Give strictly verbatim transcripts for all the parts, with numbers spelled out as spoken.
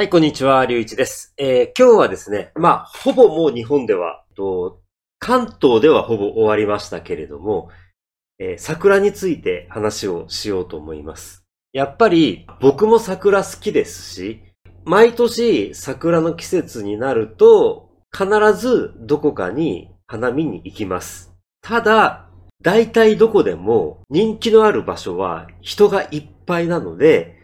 はい、こんにちは、りゅういちです。えー、今日はですね、まあ、ほぼもう日本では、と関東ではほぼ終わりましたけれども、えー、桜について話をしようと思います。やっぱり、僕も桜好きですし、毎年桜の季節になると、必ずどこかに花見に行きます。ただ、大体どこでも人気のある場所は人がいっぱいなので、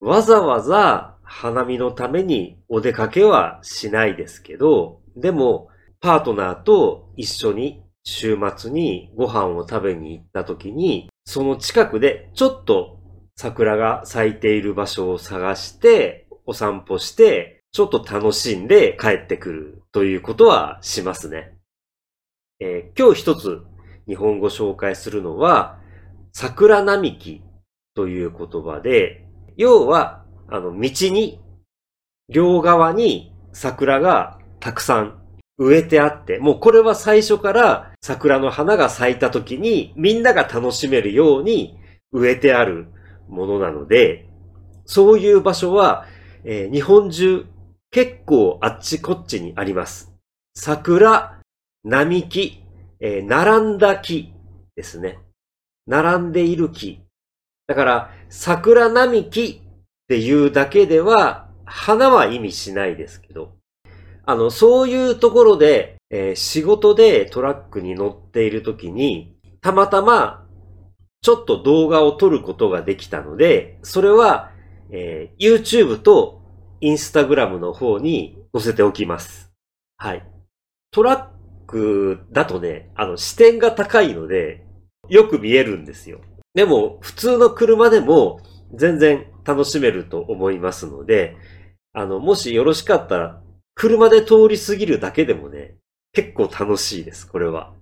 わざわざ、花見のためにお出かけはしないですけど、でもパートナーと一緒に週末にご飯を食べに行った時に、その近くでちょっと桜が咲いている場所を探してお散歩してちょっと楽しんで帰ってくるということはしますね。えー、今日一つ日本語紹介するのは桜並木という言葉で、要はあの、道に、両側に桜がたくさん植えてあって、もうこれは最初から桜の花が咲いた時にみんなが楽しめるように植えてあるものなので、そういう場所は、えー、日本中結構あっちこっちにあります。桜、並木、えー、並んだ木ですね。並んでいる木。だから、桜並木、っていうだけでは花は意味しないですけど、あのそういうところで、えー、仕事でトラックに乗っているときにたまたまちょっと動画を撮ることができたので、それは、えー、YouTube と Instagram の方に載せておきます。はい。トラックだとね、あの視点が高いのでよく見えるんですよ。でも普通の車でも全然楽しめると思いますので、あの、もしよろしかったら、車で通り過ぎるだけでもね、結構楽しいです、これは。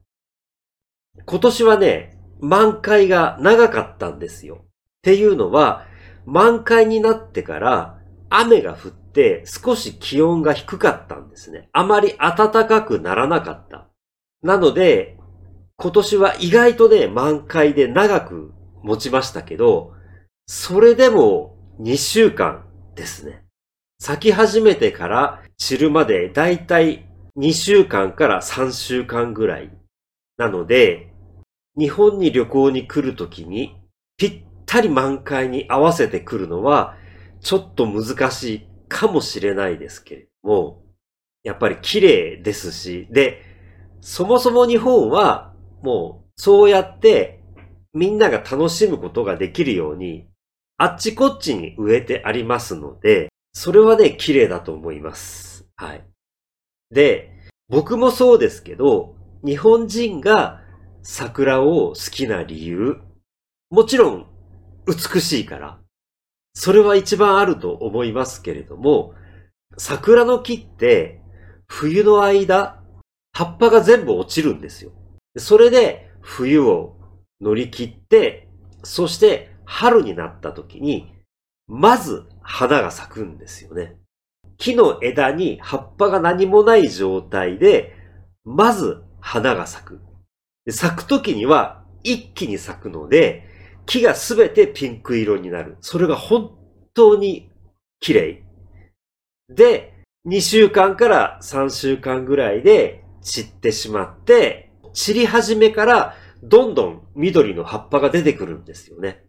今年はね、満開が長かったんですよ。っていうのは、満開になってから雨が降って少し気温が低かったんですね。あまり暖かくならなかった。なので、今年は意外とね、満開で長く持ちましたけど、それでもにしゅうかんですね。咲き始めてから散るまでだいたいにしゅうかんからさんしゅうかんぐらい。なので、日本に旅行に来るときにぴったり満開に合わせてくるのはちょっと難しいかもしれないですけれども、やっぱり綺麗ですし、で、そもそも日本はもうそうやってみんなが楽しむことができるようにあっちこっちに植えてありますので、それはね、綺麗だと思います。はい。で、僕もそうですけど、日本人が桜を好きな理由、もちろん美しいから、それは一番あると思いますけれども、桜の木って冬の間、葉っぱが全部落ちるんですよ。それで冬を乗り切って、そして、春になった時に、まず花が咲くんですよね。木の枝に葉っぱが何もない状態で、まず花が咲く。で、咲く時には一気に咲くので、木がすべてピンク色になる。それが本当に綺麗。で、にしゅうかんからさんしゅうかんぐらいで散ってしまって、散り始めからどんどん緑の葉っぱが出てくるんですよね。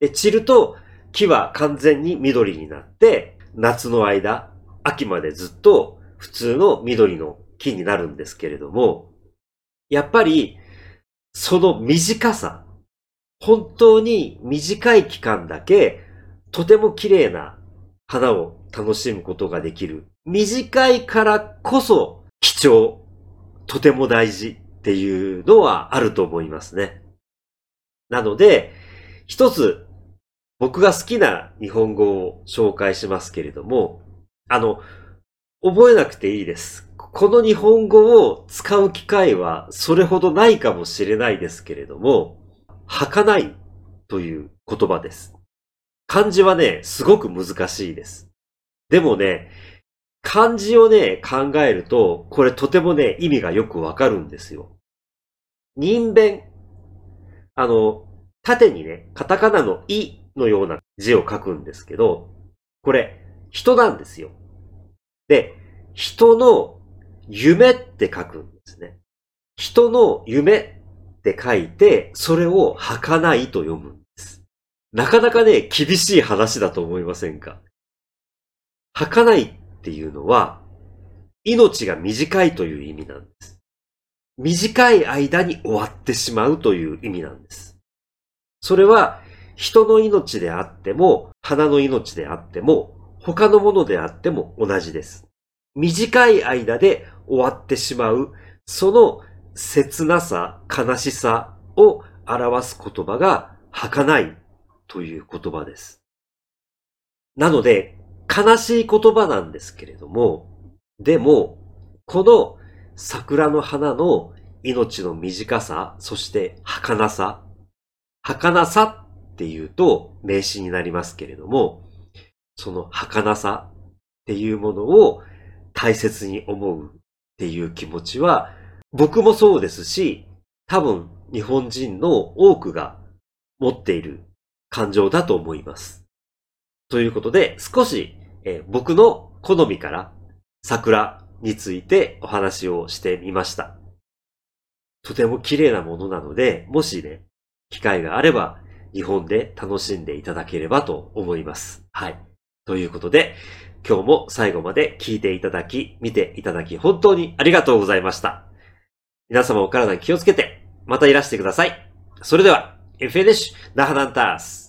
で、散ると木は完全に緑になって、夏の間、秋までずっと普通の緑の木になるんですけれども、やっぱりその短さ、本当に短い期間だけとても綺麗な花を楽しむことができる。短いからこそ貴重、とても大事っていうのはあると思いますね。なので、一つ僕が好きな日本語を紹介しますけれども、あの、覚えなくていいです。この日本語を使う機会はそれほどないかもしれないですけれども、儚いという言葉です。漢字はね、すごく難しいです。でもね、漢字をね、考えると、これとてもね、意味がよくわかるんですよ。人弁。あの、縦にね、カタカナのイのような字を書くんですけど、これ、人なんですよ。で、人の夢って書くんですね。人の夢って書いて、それを儚いと読むんです。なかなかね、厳しい話だと思いませんか？儚いっていうのは、命が短いという意味なんです。短い間に終わってしまうという意味なんです。それは、人の命であっても、花の命であっても、他のものであっても同じです。短い間で終わってしまう、その切なさ、悲しさを表す言葉が儚いという言葉です。なので、悲しい言葉なんですけれども、でも、この桜の花の命の短さ、そして儚さ、儚さっていうと名詞になりますけれども、その儚さっていうものを大切に思うっていう気持ちは、僕もそうですし、多分日本人の多くが持っている感情だと思います。ということで、少し、えー、僕の好みから桜についてお話をしてみました。とても綺麗なものなので、もしね、機会があれば日本で楽しんでいただければと思います。はい。ということで、今日も最後まで聞いていただき、見ていただき本当にありがとうございました。皆様お体に気をつけて、またいらしてください。それでは、エフエデシュ、ナハナンタース。